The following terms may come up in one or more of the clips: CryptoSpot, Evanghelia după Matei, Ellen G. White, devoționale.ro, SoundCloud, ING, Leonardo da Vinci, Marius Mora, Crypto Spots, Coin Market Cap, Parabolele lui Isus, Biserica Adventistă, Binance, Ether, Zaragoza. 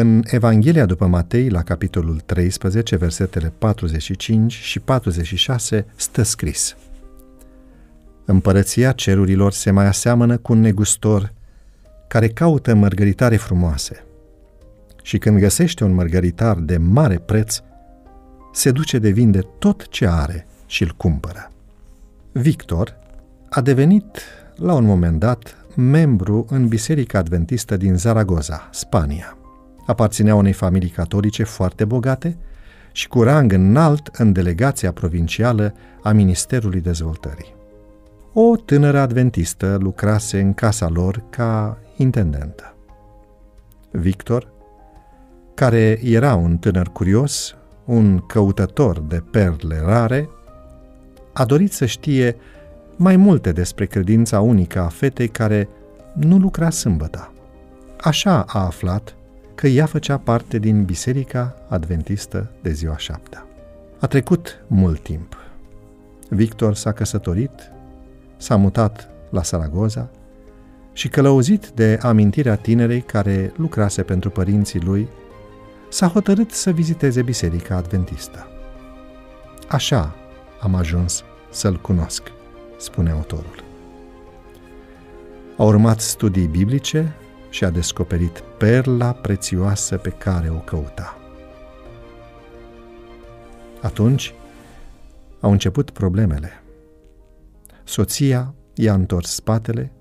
În Evanghelia după Matei, la capitolul 13, versetele 45 și 46, stă scris: Împărăția cerurilor se mai aseamănă cu un negustor care caută mărgăritare frumoase. Și când găsește un mărgăritar de mare preț, se duce de vinde tot ce are și îl cumpără. Victor a devenit, la un moment dat, membru în Biserica Adventistă din Zaragoza, Spania. Aparținea unei familii catolice foarte bogate și cu rang înalt în delegația provincială a Ministerului Dezvoltării. O tânără adventistă lucrase în casa lor ca intendentă. Victor, care era un tânăr curios, un căutător de perle rare, a dorit să știe mai multe despre credința unică a fetei care nu lucra sâmbăta. Așa a aflat că ea făcea parte din Biserica Adventistă de ziua 7-a. A trecut mult timp. Victor s-a căsătorit, s-a mutat la Zaragoza și, călăuzit de amintirea tinerei care lucrase pentru părinții lui, s-a hotărât să viziteze Biserica Adventistă. Așa am ajuns să-l cunosc, spune autorul. A urmat studii biblice și a descoperit perla prețioasă pe care o căuta. Atunci au început problemele. Soția i-a întors spatele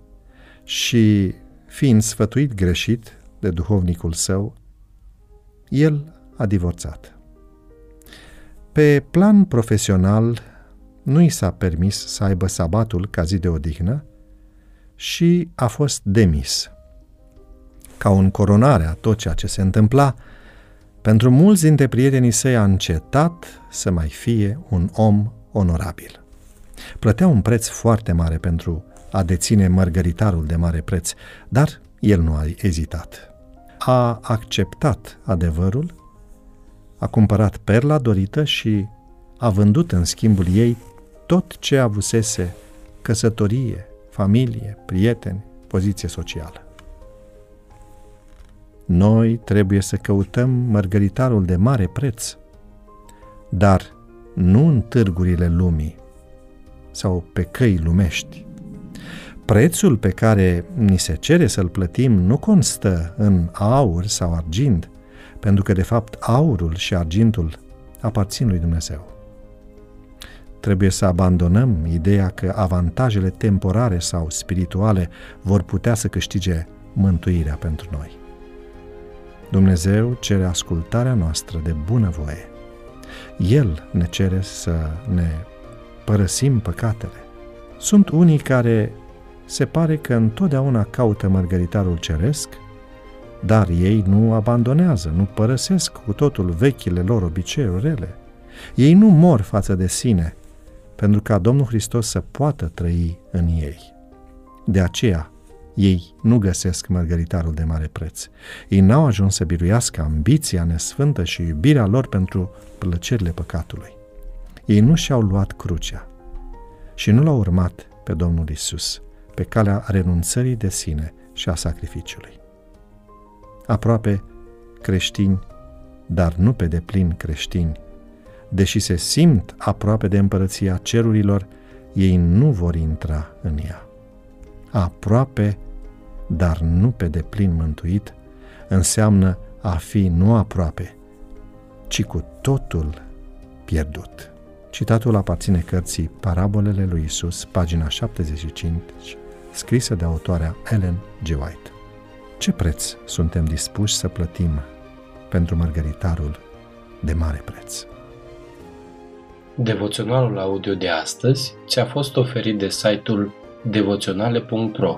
și, fiind sfătuit greșit de duhovnicul său, el a divorțat. Pe plan profesional, nu i s-a permis să aibă sabatul ca zi de odihnă și a fost demis. Ca o încoronare a tot ceea ce se întâmpla, pentru mulți dintre prietenii săi a încetat să mai fie un om onorabil. Plătea un preț foarte mare pentru a deține mărgăritarul de mare preț, dar el nu a ezitat. A acceptat adevărul, a cumpărat perla dorită și a vândut în schimbul ei tot ce avusese: căsătorie, familie, prieteni, poziție socială. Noi trebuie să căutăm mărgăritarul de mare preț, dar nu în târgurile lumii sau pe căi lumești. Prețul pe care ni se cere să-l plătim nu constă în aur sau argint, pentru că, de fapt, aurul și argintul aparțin lui Dumnezeu. Trebuie să abandonăm ideea că avantajele temporare sau spirituale vor putea să câștige mântuirea pentru noi. Dumnezeu cere ascultarea noastră de bunăvoie. El ne cere să ne părăsim păcatele. Sunt unii care se pare că întotdeauna caută mărgăritarul ceresc, dar ei nu abandonează, nu părăsesc cu totul vechile lor obiceiuri rele. Ei nu mor față de sine, pentru ca Domnul Hristos să poată trăi în ei. De aceea, ei nu găsesc mărgăritarul de mare preț. Ei n-au ajuns să biruiască ambiția nesfântă și iubirea lor pentru plăcerile păcatului. Ei nu și-au luat crucea și nu l-au urmat pe Domnul Isus pe calea renunțării de sine și a sacrificiului. Aproape creștini, dar nu pe deplin creștini, deși se simt aproape de împărăția cerurilor, ei nu vor intra în ea. Aproape, dar nu pe deplin mântuit, înseamnă a fi nu aproape, ci cu totul pierdut. Citatul aparține cărții Parabolele lui Isus, pagina 75, scrisă de autoarea Ellen G. White. Ce preț suntem dispuși să plătim pentru mărgăritarul de mare preț? Devoționalul audio de astăzi ți-a fost oferit de site-ul devoționale.ro